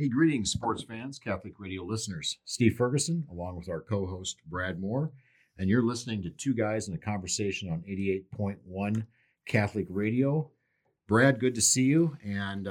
Hey, greetings, sports fans, Catholic Radio listeners. Steve Ferguson, along with our co-host, Brad Moore, and you're listening to Two Guys in a Conversation on 88.1 Catholic Radio. Brad, good to see you, and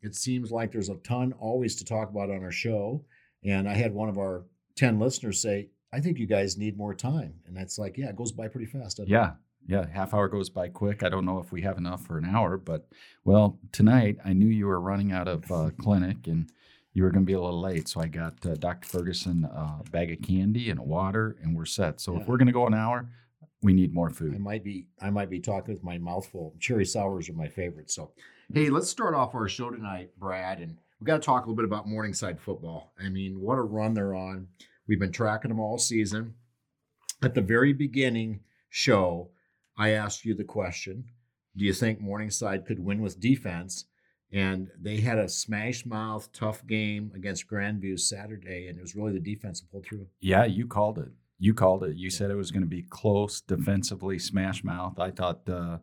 it seems like there's a ton always to talk about on our show, and I had one of our 10 listeners say, I think you guys need more time, and that's like, yeah, it goes by pretty fast, doesn't it? Yeah, half hour goes by quick. I don't know if we have enough for an hour, but, well, tonight I knew you were running out of clinic and you were going to be a little late, so I got Dr. Ferguson a bag of candy and a water, and we're set. So if we're going to go an hour, we need more food. I might be talking with my mouth full. Cherry sours are my favorite. So, hey, let's start off our show tonight, Brad, and we've got to talk a little bit about Morningside football. I mean, what a run they're on. We've been tracking them all season. At the very beginning show, I asked you the question, do you think Morningside could win with defense? And they had a smash-mouth, tough game against Grandview Saturday, and it was really the defense that pulled through. Yeah, you called it. You said it was going to be close, defensively, smash-mouth. I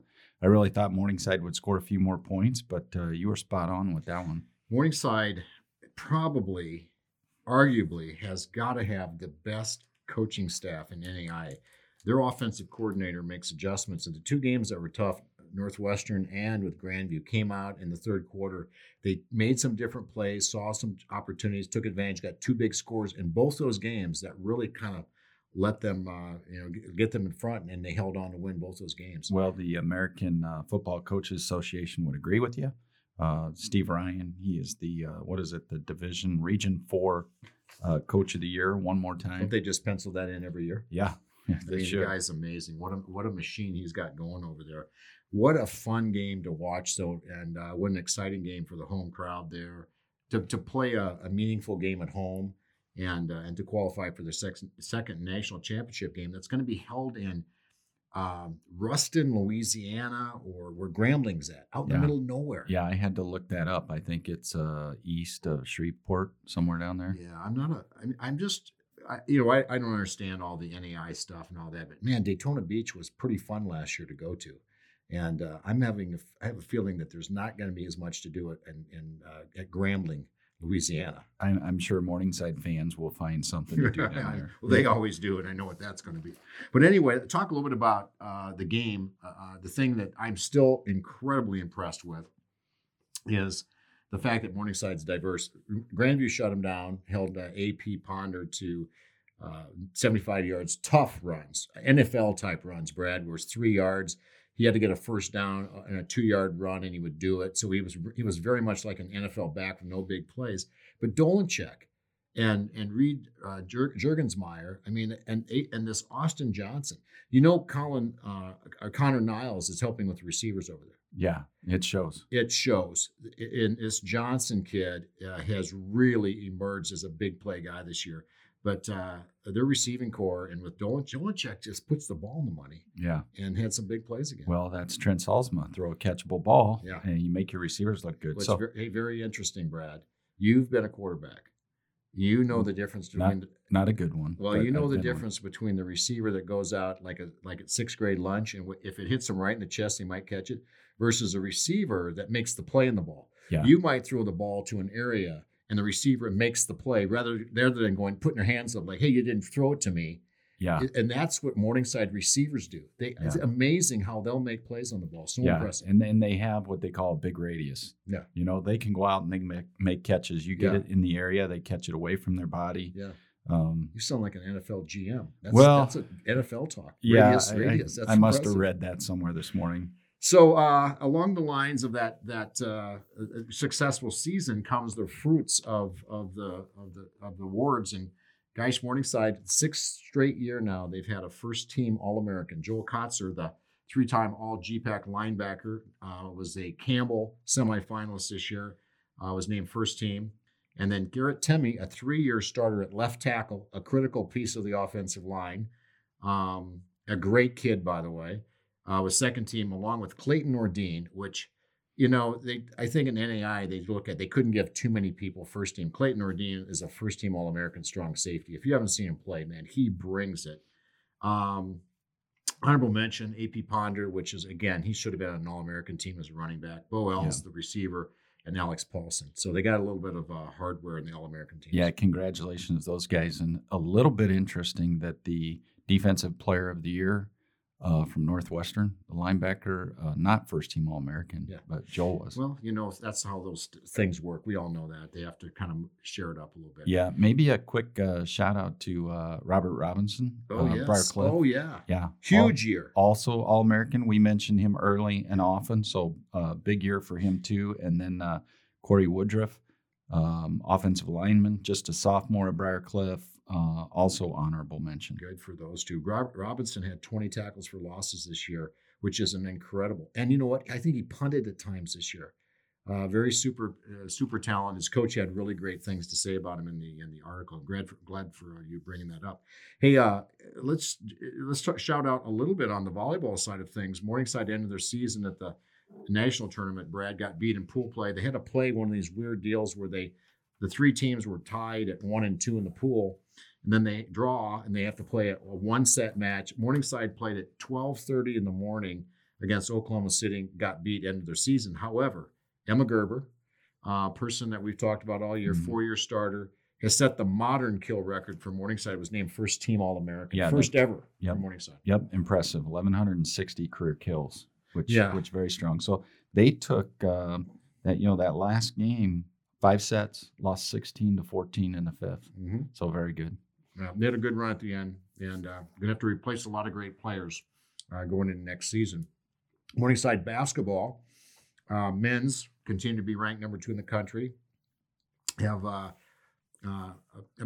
really thought Morningside would score a few more points, but you were spot on with that one. Morningside probably, arguably, has got to have the best coaching staff in NAIA. Their offensive coordinator makes adjustments. And the two games that were tough, Northwestern and with Grandview, came out in the third quarter. They made some different plays, saw some opportunities, took advantage, got two big scores in both those games that really kind of let them, get them in front, and they held on to win both those games. Well, the American Football Coaches Association would agree with you. Steve Ryan, he is the Division Region 4 Coach of the Year one more time. Don't they just pencil that in every year? Yeah. The guy's amazing. What a machine he's got going over there. What a fun game to watch, though, and what an exciting game for the home crowd there. To play a meaningful game at home and to qualify for the second national championship game that's going to be held in Ruston, Louisiana, or where Grambling's at, out in the middle of nowhere. Yeah, I had to look that up. I think it's east of Shreveport, somewhere down there. Yeah, I don't understand all the NAI stuff and all that, but man, Daytona Beach was pretty fun last year to go to, and I have a feeling that there's not going to be as much to do it at Grambling, Louisiana. I'm sure Morningside fans will find something to do down there. Well, they always do, and I know what that's going to be. But anyway, talk a little bit about the game. The thing that I'm still incredibly impressed with is the fact that Morningside's diverse. Grandview shut them down, held AP Ponder to 75 yards, tough runs, NFL-type runs. Brad was 3 yards. He had to get a first down and a 2-yard run, and he would do it. So he was very much like an NFL back with no big plays. But Dolincheck and Reed Jurgensmeyer, and this Austin Johnson. You know, Connor Niles is helping with the receivers over there. Yeah, it shows. And this Johnson kid has really emerged as a big play guy this year. But their receiving core, and with Dolincheck just puts the ball in the money. Yeah. And had some big plays again. Well, that's Trent Salzma. Throw a catchable ball, and you make your receivers look good. Well, very interesting, Brad. You've been a quarterback. You know the difference between not a good one. Well, you know the difference between the receiver that goes out like at sixth grade lunch, and if it hits him right in the chest, he might catch it, versus a receiver that makes the play in the ball. Yeah. You might throw the ball to an area, and the receiver makes the play rather than putting their hands up like, "Hey, you didn't throw it to me." Yeah. And that's what Morningside receivers do. It's amazing how they'll make plays on the ball. So impressive. And then they have what they call a big radius. Yeah. You know, they can go out and they make catches. You get it in the area, they catch it away from their body. Yeah. You sound like an NFL GM. That's an NFL talk. Radius, radius. That's I must have read that somewhere this morning. So along the lines of that successful season comes the fruits of the awards. And guys, Morningside, sixth straight year now, they've had a first-team All-American. Joel Kotzer, the three-time All-GPAC linebacker, was a Campbell semifinalist this year, was named first team. And then Garrett Temme, a 3-year starter at left tackle, a critical piece of the offensive line, a great kid, by the way, was second team, along with Clayton Ordean, which, you know, I think in NAI, they couldn't give too many people first team. Clayton Ordean is a first team All-American strong safety. If you haven't seen him play, man, he brings it. Honorable mention, AP Ponder, which is, again, he should have been on an All-American team as a running back. Bo Ells, the receiver, and Alex Paulson. So they got a little bit of hardware in the All-American team. Yeah, congratulations to those guys. And a little bit interesting that the Defensive Player of the Year from Northwestern, the linebacker, not first-team All-American, but Joel was. Well, you know, that's how those things work. We all know that. They have to kind of share it up a little bit. Yeah, maybe a quick shout-out to Robert Robinson. Yes. Briar Cliff. Oh, yeah. Yeah. Huge year. Also All-American. We mentioned him early and often, so big year for him, too. And then Corey Woodruff, offensive lineman, just a sophomore at Briar Cliff. Also honorable mention. Good for those two. Robinson had 20 tackles for losses this year, which is an incredible. And you know what? I think he punted at times this year. Very super talented. His coach had really great things to say about him in the article. Glad for you bringing that up. Hey, let's shout out a little bit on the volleyball side of things. Morningside ended their season at the national tournament. Brad got beat in pool play. They had to play one of these weird deals where the three teams were tied at 1 and 2 in the pool. And then they draw, and they have to play a one-set match. Morningside played at 12:30 in the morning against Oklahoma City, got beat, end of their season. However, Emma Gerber, a person that we've talked about all year, four-year starter, has set the modern kill record for Morningside. It was named first-team All-American, first ever for Morningside. Yep, impressive, 1,160 career kills, which very strong. So they took that last game, 5 sets, lost 16-14 in the fifth. Mm-hmm. So very good. They had a good run at the end, and going to have to replace a lot of great players going into next season. Morningside basketball, men's continue to be ranked number 2 in the country. Have a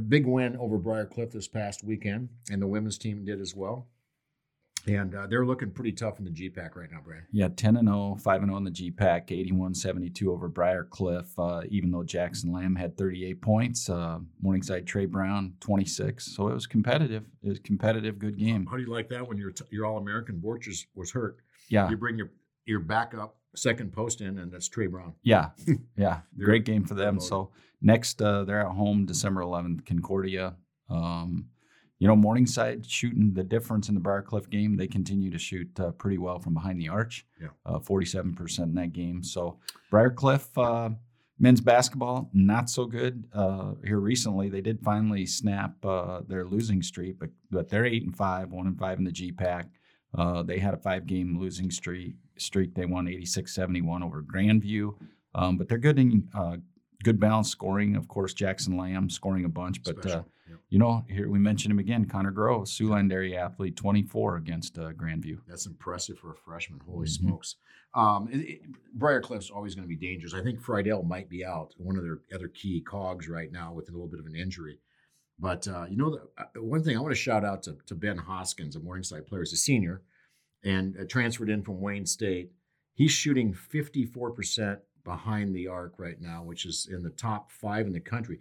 big win over Briar Cliff this past weekend, and the women's team did as well. And they're looking pretty tough in the GPAC right now, Brad. Yeah, 10-0, 5-0 in the GPAC, 81-72 over Briar Cliff. Even though Jackson Lamb had 38 points, Morningside Trey Brown 26. So it was competitive. It was competitive, good game. How do you like that when your All-American Borchers was hurt? Yeah, you bring your backup second post in, and that's Trey Brown. Yeah, great game for them. So next, they're at home December 11th, Concordia. You know, Morningside shooting the difference in the Briar Cliff game. They continue to shoot pretty well from behind the arch, 47% in that game. So Briar Cliff men's basketball, not so good here recently. They did finally snap their losing streak, but they're 8-5, 1-5 in the GPAC. They had a 5-game losing streak. They won 86-71 over Grandview, but they're good in good balanced scoring. Of course, Jackson Lamb scoring a bunch, but you know, here we mentioned him again, Connor Grove, Siouxland area athlete, 24 against Grandview. That's impressive for a freshman. Holy smokes. Briar Cliff's always going to be dangerous. I think Friedel might be out, one of their other key cogs right now with a little bit of an injury. But, you know, one thing I want to shout out to Ben Hoskins, a Morningside player. He's a senior and transferred in from Wayne State. He's shooting 54% behind the arc right now, which is in the top 5 in the country.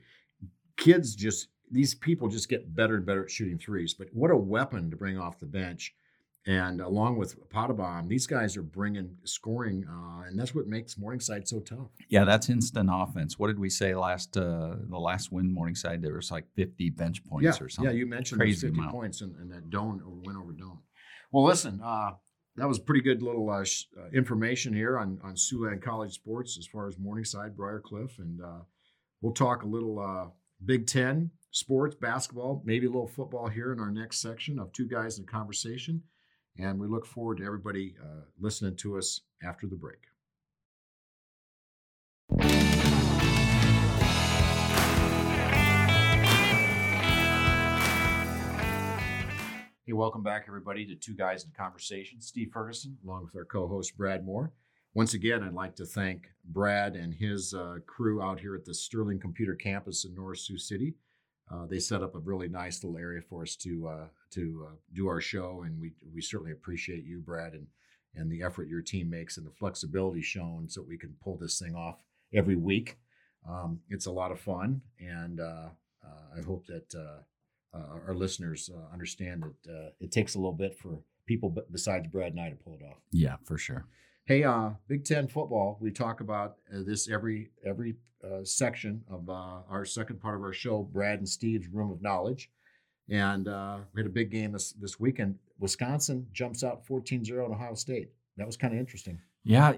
These people just get better and better at shooting threes, but what a weapon to bring off the bench. And along with Potabom, these guys are bringing scoring, and that's what makes Morningside so tough. Yeah, that's instant offense. What did we say the last win Morningside? There was like 50 bench points or something. Yeah, you mentioned crazy 50 amount. Points in that Doan win over Doan. Well, listen, that was pretty good little information here on Siouxland College sports as far as Morningside, Briar Cliff, and we'll talk a little Big Ten sports, basketball, maybe a little football here in our next section of Two Guys in a Conversation. And we look forward to everybody listening to us after the break. Hey, welcome back, everybody, to Two Guys in a Conversation. Steve Ferguson, along with our co-host, Brad Moore. Once again, I'd like to thank Brad and his crew out here at the Sterling Computer Campus in North Sioux City. They set up a really nice little area for us to do our show, and we certainly appreciate you, Brad, and the effort your team makes and the flexibility shown so we can pull this thing off every week. It's a lot of fun, and I hope that our listeners understand that it takes a little bit for people besides Brad and I to pull it off. Yeah, for sure. Hey, Big Ten football, we talk about this every section of our second part of our show, Brad and Steve's Room of Knowledge. And we had a big game this weekend. Wisconsin jumps out 14-0 at Ohio State. That was kind of interesting. Yeah,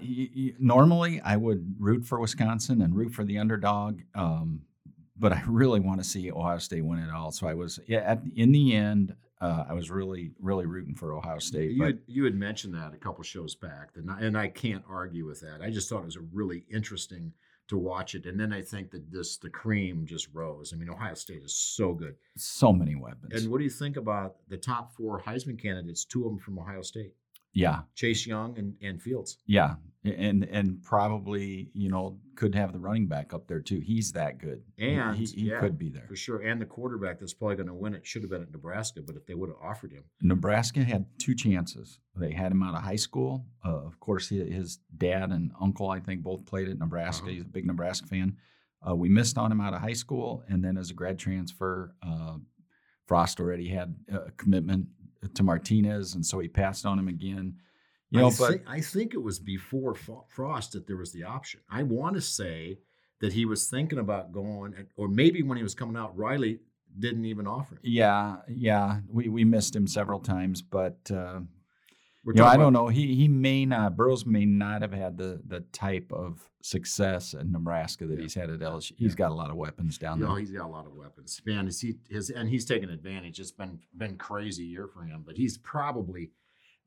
normally I would root for Wisconsin and root for the underdog, but I really want to see Ohio State win it all. So I was, in the end, I was really rooting for Ohio State. You had mentioned that a couple shows back, and I can't argue with that. I just thought it was a really interesting to watch it, and then I think that the cream just rose. I mean, Ohio State is so good. So many weapons. And what do you think about the top four Heisman candidates, two of them from Ohio State? Yeah. Chase Young and Fields. Yeah. And probably, could have the running back up there too. He's that good. And he could be there. For sure. And the quarterback that's probably going to win it should have been at Nebraska, but if they would have offered him. Nebraska had two chances. They had him out of high school. Of course, his dad and uncle, I think, both played at Nebraska. Uh-huh. He's a big Nebraska fan. We missed on him out of high school. And then as a grad transfer, Frost already had a commitment to Martinez, and so he passed on him again. I think it was before Frost that there was the option. I want to say that he was thinking about going, or maybe when he was coming out, Riley didn't even offer him. Yeah, we missed him several times, but I don't know. He may not. Burroughs may not have had the type of success at Nebraska that he's had at LSU. He's got a lot of weapons down there. He's got a lot of weapons. Man, he's taken advantage. It's been crazy year for him, but he's probably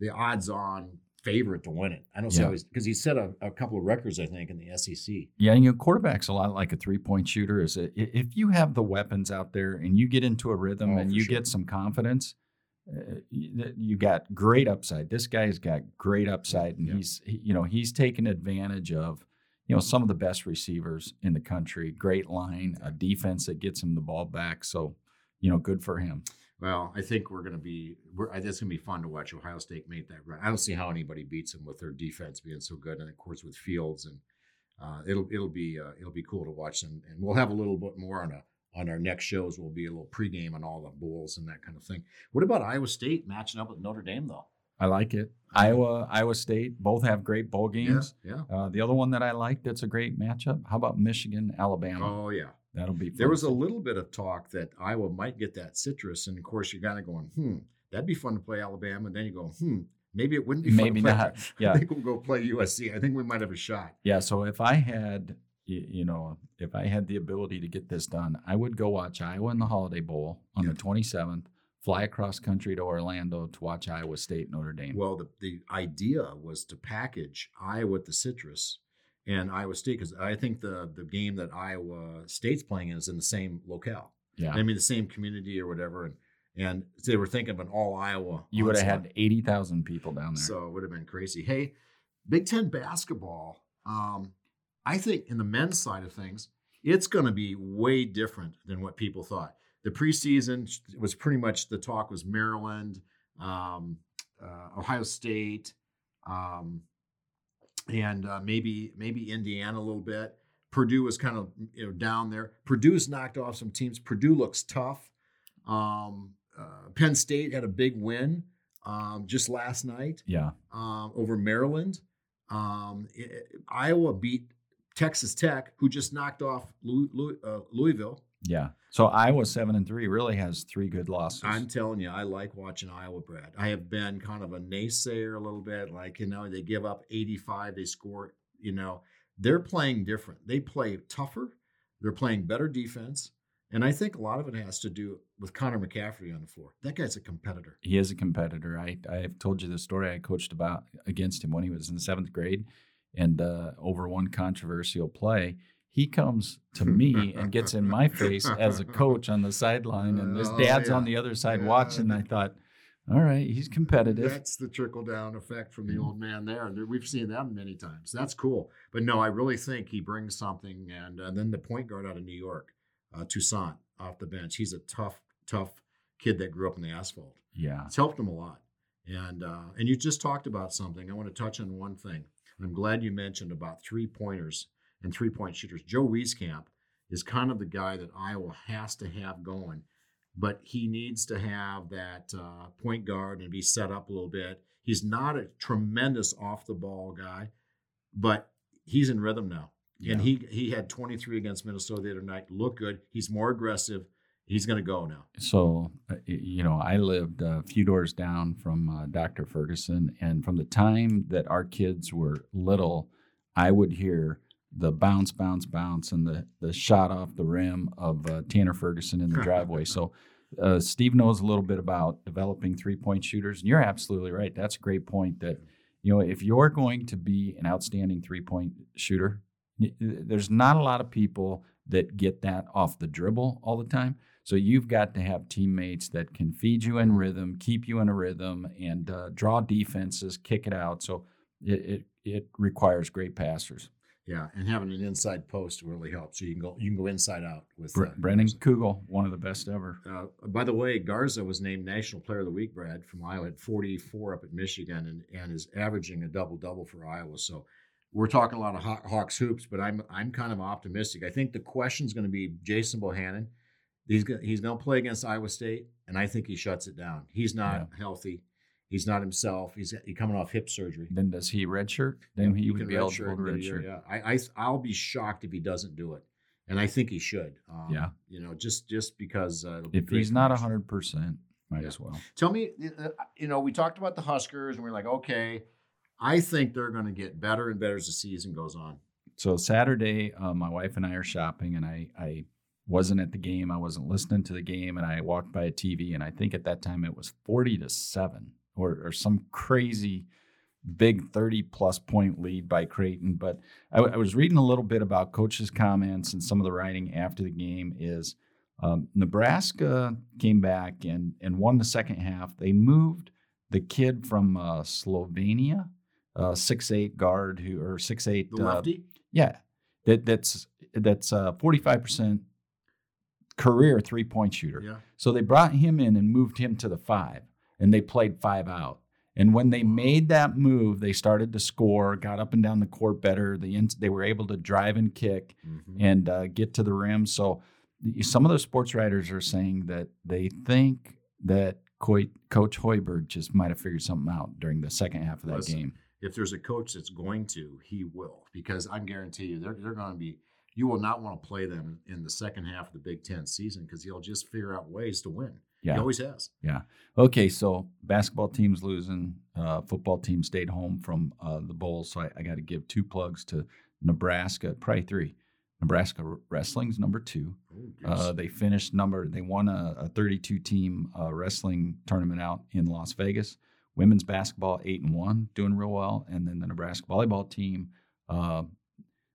the odds-on favorite to win it. I don't see how he's, because he set a couple of records, I think, in the SEC. Yeah, and quarterback's a lot like a three-point shooter. Is it, if you have the weapons out there and you get into a rhythm and you get some confidence. You got great upside. This guy's got great upside, and he's taken advantage of, some of the best receivers in the country. Great line, a defense that gets him the ball back. So, good for him. Well, I think that's going to be fun to watch. Ohio State made that run. I don't see how anybody beats them with their defense being so good, and of course with Fields, and it'll be cool to watch them. And we'll have a little bit more on our next shows. Will be a little pregame on all the bowls and that kind of thing. What about Iowa State matching up with Notre Dame, though? I like it. Iowa State, both have great bowl games. Yeah. The other one that I like that's a great matchup, how about Michigan, Alabama? Oh, yeah. That'll be fun. There was a little bit of talk that Iowa might get that Citrus, and, of course, you're kind of going, that'd be fun to play Alabama. And then you go, maybe it wouldn't be fun to play. Maybe not. Yeah. I think we'll go play USC. I think we might have a shot. Yeah, so if I had the ability to get this done, I would go watch Iowa in the Holiday Bowl on the 27th, fly across country to Orlando to watch Iowa State, Notre Dame. Well, the idea was to package Iowa with the Citrus and Iowa State, because I think the game that Iowa State's playing is in the same locale. Yeah. I mean, the same community or whatever. And they were thinking of an all-Iowa. You would have had 80,000 people down there. So it would have been crazy. Hey, Big Ten basketball, I think in the men's side of things, it's going to be way different than what people thought. The preseason was pretty much, the talk was Maryland, Ohio State, and maybe Indiana a little bit. Purdue was kind of down there. Purdue's knocked off some teams. Purdue looks tough. Penn State had a big win just last night. Yeah. Over Maryland. Iowa beat Texas Tech, who just knocked off Louisville. Yeah. So Iowa 7-3 really has three good losses. I'm telling you, I like watching Iowa, Brad. I have been kind of a naysayer a little bit. Like, they give up 85, they score, They're playing different. They play tougher. They're playing better defense. And I think a lot of it has to do with Connor McCaffrey on the floor. That guy's a competitor. He is a competitor. I've told you the story I coached about against him when he was in 7th grade. And over one controversial play, he comes to me and gets in my face as a coach on the sideline, and his dad's on the other side watching. I thought, all right, he's competitive. That's the trickle-down effect from the old man there. We've seen that many times. That's cool. But, no, I really think he brings something. And then the point guard out of New York, Toussaint, off the bench. He's a tough kid that grew up in the asphalt. Yeah. It's helped him a lot. And you just talked about something. I want to touch on one thing. I'm glad you mentioned about three-pointers and three-point shooters. Joe Wieskamp is kind of the guy that Iowa has to have going, but he needs to have that point guard and be set up a little bit. He's not a tremendous off-the-ball guy, but he's in rhythm now. Yeah. And he had 23 against Minnesota the other night, looked good. He's more aggressive. He's going to go now. So, you know, I lived a few doors down from Dr. Ferguson, and from the time that our kids were little, I would hear the bounce, bounce, bounce, and the shot off the rim of Tanner Ferguson in the driveway. So Steve knows a little bit about developing three-point shooters, and you're absolutely right. That's a great point that, you know, if you're going to be an outstanding three-point shooter, there's not a lot of people that get that off the dribble all the time. So you've got to have teammates that can feed you in rhythm, keep you in a rhythm, and draw defenses, kick it out. So it requires great passers. Yeah, and having an inside post really helps. So you can go inside out with Brennan Kugel, one of the best ever. By the way, Garza was named National Player of the Week, Brad, from Iowa at 44 up at Michigan, and is averaging a double-double for Iowa. So we're talking a lot of Hawks hoops, but I'm kind of optimistic. I think the question's going to be Jason Bohannon. He's going to play against Iowa State, and I think he shuts it down. He's not healthy. He's not himself. He's coming off hip surgery. Then does he redshirt? Then he would be eligible to redshirt. Yeah, I'll be shocked if he doesn't do it, and I think he should. Yeah, you know, just because it'll be if he's not 100%, might as well. Tell me, you know, we talked about the Huskers, and we're like, okay, I think they're going to get better and better as the season goes on. So Saturday, my wife and I are shopping, and I wasn't at the game. I wasn't listening to the game, and I walked by a TV, and I think at that time it was 40-7. Or some crazy big 30-plus point lead by Creighton. But I was reading a little bit about coach's comments and some of the writing after the game is Nebraska came back and won the second half. They moved the kid from Slovenia, 6'8 guard, or 6'8. The lefty? Yeah. That's 45% career three-point shooter. Yeah. So they brought him in and moved him to the 5. And they played 5 out. And when they made that move, they started to score, got up and down the court better. They were able to drive and kick and get to the rim. So some of those sports writers are saying that they think that Coach Hoiberg just might have figured something out during the second half of that game. If there's a coach that's going to, he will. Because I guarantee you they're going to be – you will not want to play them in the second half of the Big Ten season because he'll just figure out ways to win. Yeah. He always has. Yeah. Okay, so basketball team's losing. Football team stayed home from the bowl, so I got to give 2 plugs to Nebraska, probably 3. Nebraska wrestling's number 2. Oh, yes. They won a 32-team wrestling tournament out in Las Vegas. Women's basketball 8-1, doing real well, and then the Nebraska volleyball team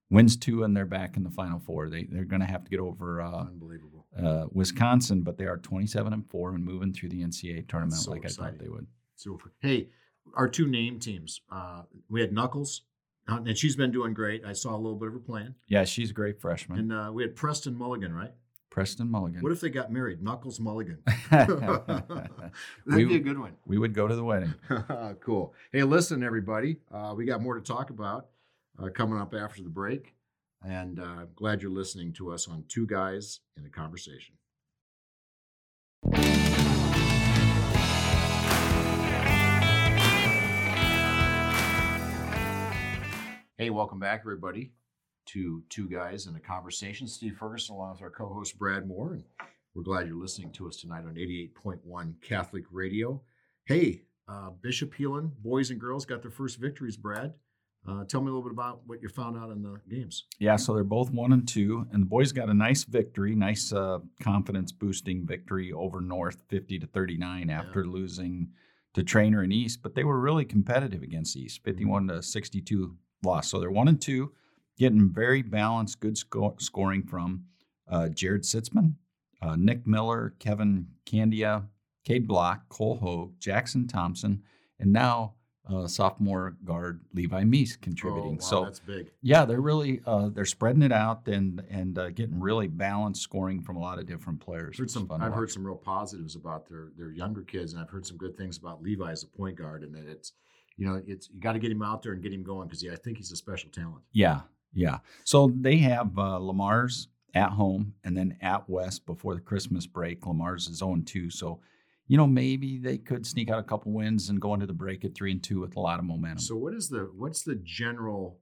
wins 2, and they're back in the Final Four. They're going to have to get over Wisconsin, but they are 27-4 and moving through the NCAA tournament like exciting. I thought they would. Super. Hey, our 2 name teams. We had Knuckles, and she's been doing great. I saw a little bit of her playing. Yeah, she's a great freshman. And we had Preston Mulligan, right? Preston Mulligan. What if they got married? Knuckles Mulligan. That'd be a good one. We would go to the wedding. Cool. Hey, listen, everybody. We got more to talk about. Coming up after the break, and I'm glad you're listening to us on 2 Guys in a Conversation. Hey, welcome back, everybody, to 2 Guys in a Conversation. Steve Ferguson along with our co-host Brad Moore, and we're glad you're listening to us tonight on 88.1 Catholic Radio. Hey, Bishop Heelan, boys and girls got their first victories, Brad. Tell me a little bit about what you found out in the games. Yeah, so they're both 1-2, and the boys got a nice victory, nice confidence-boosting victory over North, 50-39 after losing to Trainer and East. But they were really competitive against East, 51-62 loss. So they're 1-2, getting very balanced, good scoring from Jared Sitzman, Nick Miller, Kevin Candia, Cade Block, Cole Hogue, Jackson Thompson, and now sophomore guard Levi Meese contributing. Oh, wow, so that's big. Yeah, they're really they're spreading it out and getting really balanced scoring from a lot of different players. I've heard some real positives about their younger kids, and I've heard some good things about Levi as a point guard, and that it's you got to get him out there and get him going because I think he's a special talent. Yeah. So they have Lamar's at home and then at West before the Christmas break. Lamar's is 0-2, so. You know, maybe they could sneak out a couple wins and go into the break at 3-2 with a lot of momentum. So, what's the general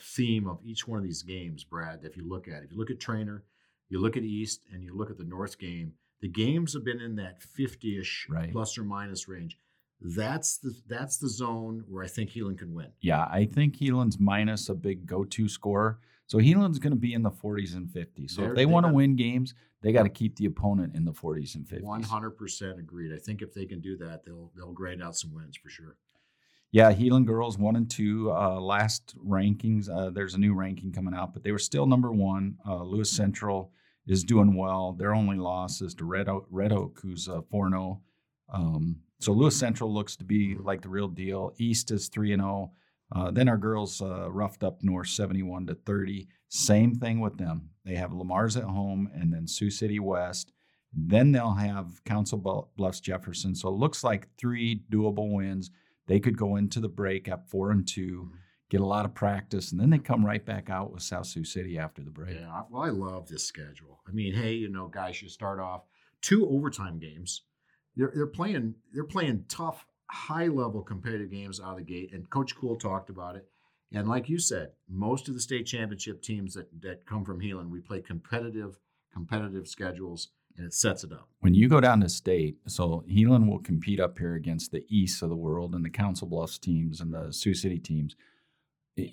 theme of each one of these games, Brad? If you look at Trainer, you look at East, and you look at the North game, The games have been in that 50-ish plus or minus range. That's the zone where I think Heelan can win. Yeah, I think Heelan's minus a big go-to scorer. So Heelan's going to be in the 40s and 50s. So if they want to win games, they got to keep the opponent in the 40s and 50s. 100% agreed. I think if they can do that, they'll grind out some wins for sure. Yeah, Heelan girls 1 and 2 last rankings. There's a new ranking coming out, but they were still number one. Lewis Central is doing well. Their only loss is to Red Oak, who's 4-0. So Lewis Central looks to be like the real deal. East is 3-0. Then our girls roughed up north 71-30. Same thing with them. They have Lamar's at home and then Sioux City West. Then they'll have Council Bluffs Jefferson. So it looks like 3 doable wins. They could go into the break at 4-2, get a lot of practice, and then they come right back out with South Sioux City after the break. Yeah, well, I love this schedule. I mean, hey, guys, you start off 2 overtime games. They're playing tough, high-level competitive games out of the gate, and Coach Cool talked about it. And like you said, most of the state championship teams that come from Heelan, we play competitive schedules, and it sets it up. When you go down to state, so Heelan will compete up here against the East of the world and the Council Bluffs teams and the Sioux City teams. And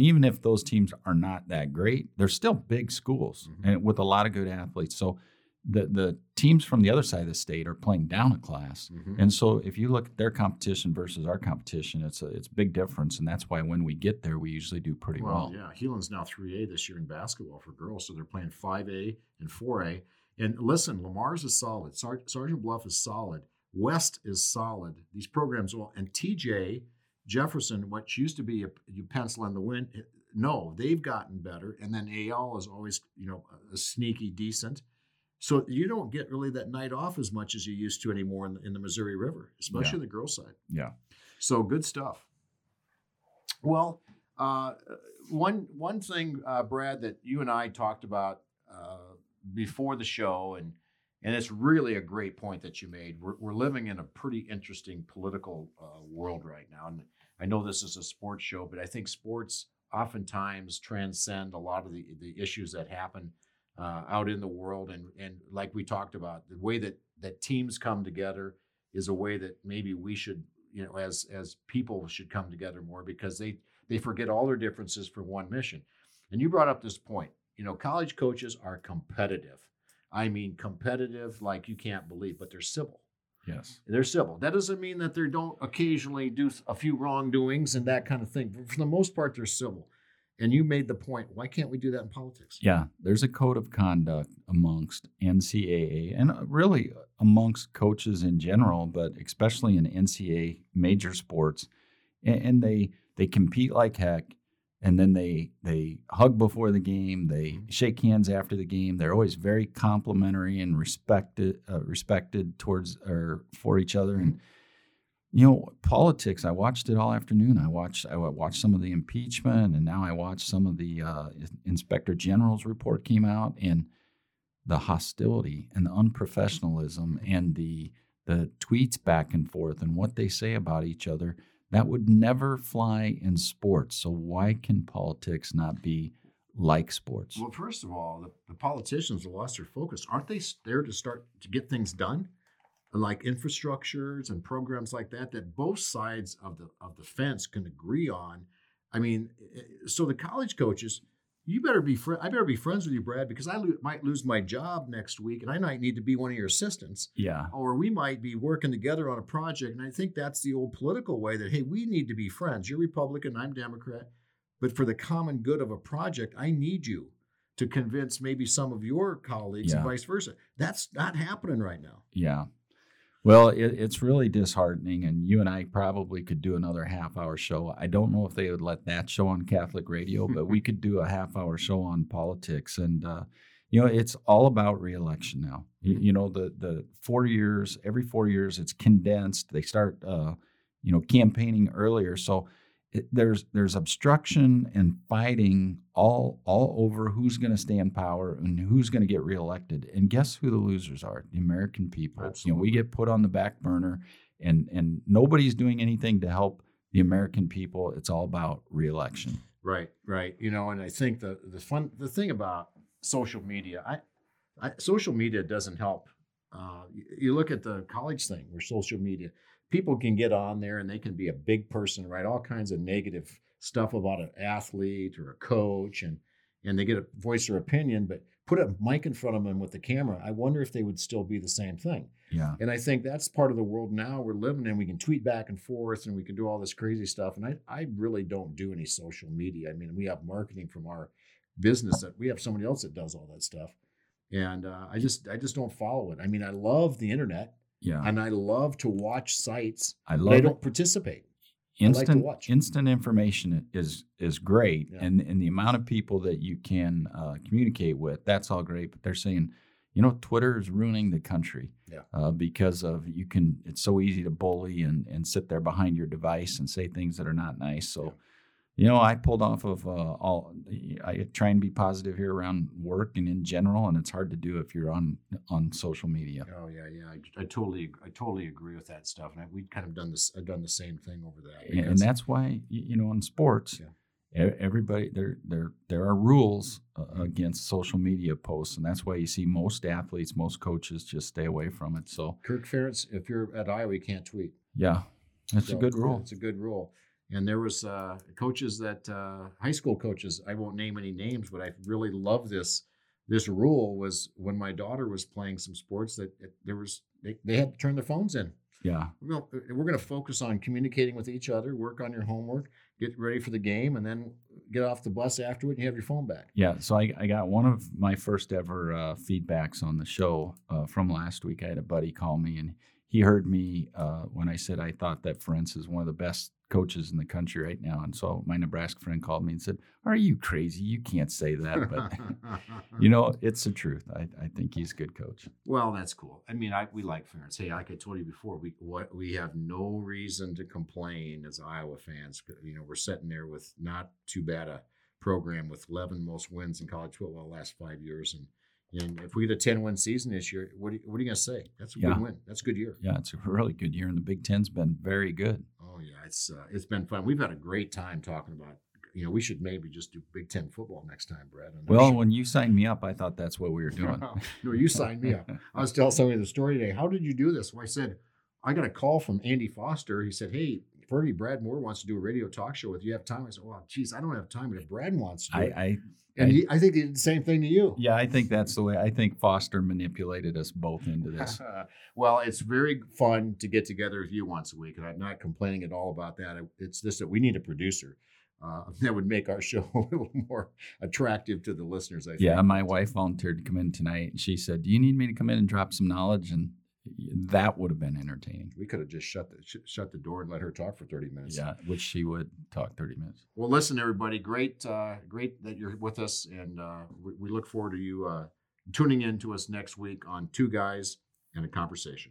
even if those teams are not that great, they're still big schools and with a lot of good athletes. So the teams from the other side of the state are playing down a class. And so if you look at their competition versus our competition, it's a big difference, and that's why when we get there, we usually do pretty well. Yeah, Heelan's now 3A this year in basketball for girls, so they're playing 5A and 4A. And listen, Lamar's is solid. Sergeant Bluff is solid. West is solid. These programs will. And TJ Jefferson, what used to be you pencil in the win, no, they've gotten better. And then AL is always, a sneaky decent. So you don't get really that night off as much as you used to anymore in the Missouri River, especially the girls' side. Yeah. So good stuff. Well, one thing, Brad, that you and I talked about before the show, and it's really a great point that you made. We're living in a pretty interesting political world right now. And I know this is a sports show, but I think sports oftentimes transcend a lot of the issues that happen out in the world, and like we talked about, the way that teams come together is a way that maybe we should, as people should come together more, because they forget all their differences for one mission. And you brought up this point, college coaches are competitive. I mean, competitive like you can't believe, but they're civil. Yes. They're civil. That doesn't mean that they don't occasionally do a few wrongdoings and that kind of thing, but for the most part, they're civil. And you made the point, why can't we do that in politics? Yeah, there's a code of conduct amongst NCAA and really amongst coaches in general, but especially in NCAA major sports. And they compete like heck, and then they hug before the game. They shake hands after the game. They're always very complimentary and respected towards or for each other. And politics, I watched it all afternoon. I watched some of the impeachment, and now I watched some of the Inspector General's report came out, and the hostility and the unprofessionalism and the tweets back and forth and what they say about each other, that would never fly in sports. So why can politics not be like sports? Well, first of all, the politicians have lost their focus. Aren't they there to start to get things done? Like infrastructures and programs like that both sides of the fence can agree on. I mean, so the college coaches, I better be friends with you, Brad, because I might lose my job next week, and I might need to be one of your assistants. Yeah. Or we might be working together on a project, and I think that's the old political way that, hey, we need to be friends. You're Republican, I'm Democrat, but for the common good of a project, I need you to convince maybe some of your colleagues and vice versa. That's not happening right now. Yeah. Well, it's really disheartening, and you and I probably could do another half-hour show. I don't know if they would let that show on Catholic Radio, but we could do a half-hour show on politics. And, it's all about re-election now. The 4 years, every 4 years, it's condensed. They start, campaigning earlier. So there's obstruction and fighting all over who's going to stay in power and who's going to get reelected. And guess who the losers are? The American people. Absolutely. We get put on the back burner, and nobody's doing anything to help the American people. It's all about reelection. Right. And I think the thing about social media, social media doesn't help You look at the college thing or social media, people can get on there and they can be a big person, write all kinds of negative stuff about an athlete or a coach, and they get a voice their opinion, but put a mic in front of them with the camera. I wonder if they would still be the same thing. Yeah. And I think that's part of the world now we're living in. We can tweet back and forth and we can do all this crazy stuff. And I really don't do any social media. I mean, we have marketing from our business that we have somebody else that does all that stuff. And I just don't follow it. I mean, I love the internet. Yeah. And I love to watch sites. I don't participate. Instant information is great, yeah. and the amount of people that you can communicate with, that's all great. But they're saying, Twitter is ruining the country, yeah. Because of it's so easy to bully and sit there behind your device and say things that are not nice. So, I pulled off of I try and be positive here around work and in general, and it's hard to do if you're on social media. Oh yeah, I totally agree with that stuff, and we've kind of done this. I've done the same thing over that, and that's why in sports, everybody there are rules against social media posts, and that's why you see most athletes, most coaches just stay away from it. So Kirk Ferentz, if you're at Iowa, you can't tweet. Yeah, that's a good rule. It's a good rule. And there was coaches that high school coaches. I won't name any names, but I really love this. This rule was when my daughter was playing some sports that they had to turn their phones in. Yeah, we're going to focus on communicating with each other, work on your homework, get ready for the game, and then get off the bus afterward. And you have your phone back. Yeah. So I got one of my first ever feedbacks on the show from last week. I had a buddy call me, and he heard me when I said I thought that Ferentz is one of the best coaches in the country right now. And so my Nebraska friend called me and said, "Are you crazy? You can't say that." But it's the truth. I think he's a good coach. Well, that's cool. I mean, we like Ferentz. Hey, like I told you before, we have no reason to complain as Iowa fans. We're sitting there with not too bad a program with 11 most wins in college football the last 5 years, and if we get a 10-win season this year, what are you going to say? That's a good win. That's a good year. Yeah, it's a really good year, and the Big Ten's been very good. Oh, yeah, it's been fun. We've had a great time talking about, we should maybe just do Big Ten football next time, Brad. Well, when you signed me up, I thought that's what we were doing. No, you signed me up. I was telling somebody the story today. How did you do this? Well, I said, I got a call from Andy Foster. He said, "Hey, Fergie, Brad Moore wants to do a radio talk show with you. You have time?" I said, "Well, geez, I don't have time, but if Brad wants to do it." I think they did the same thing to you. Yeah, I think that's the way. I think Foster manipulated us both into this. Well, it's very fun to get together with you once a week, and I'm not complaining at all about that. It's just that we need a producer that would make our show a little more attractive to the listeners, I think. Yeah, my wife volunteered to come in tonight, and she said, "Do you need me to come in and drop some knowledge?" And that would have been entertaining. We could have just shut the door and let her talk for 30 minutes. Yeah, which she would talk 30 minutes. Well, listen, everybody, great that you're with us, and we look forward to you tuning in to us next week on Two Guys and a Conversation.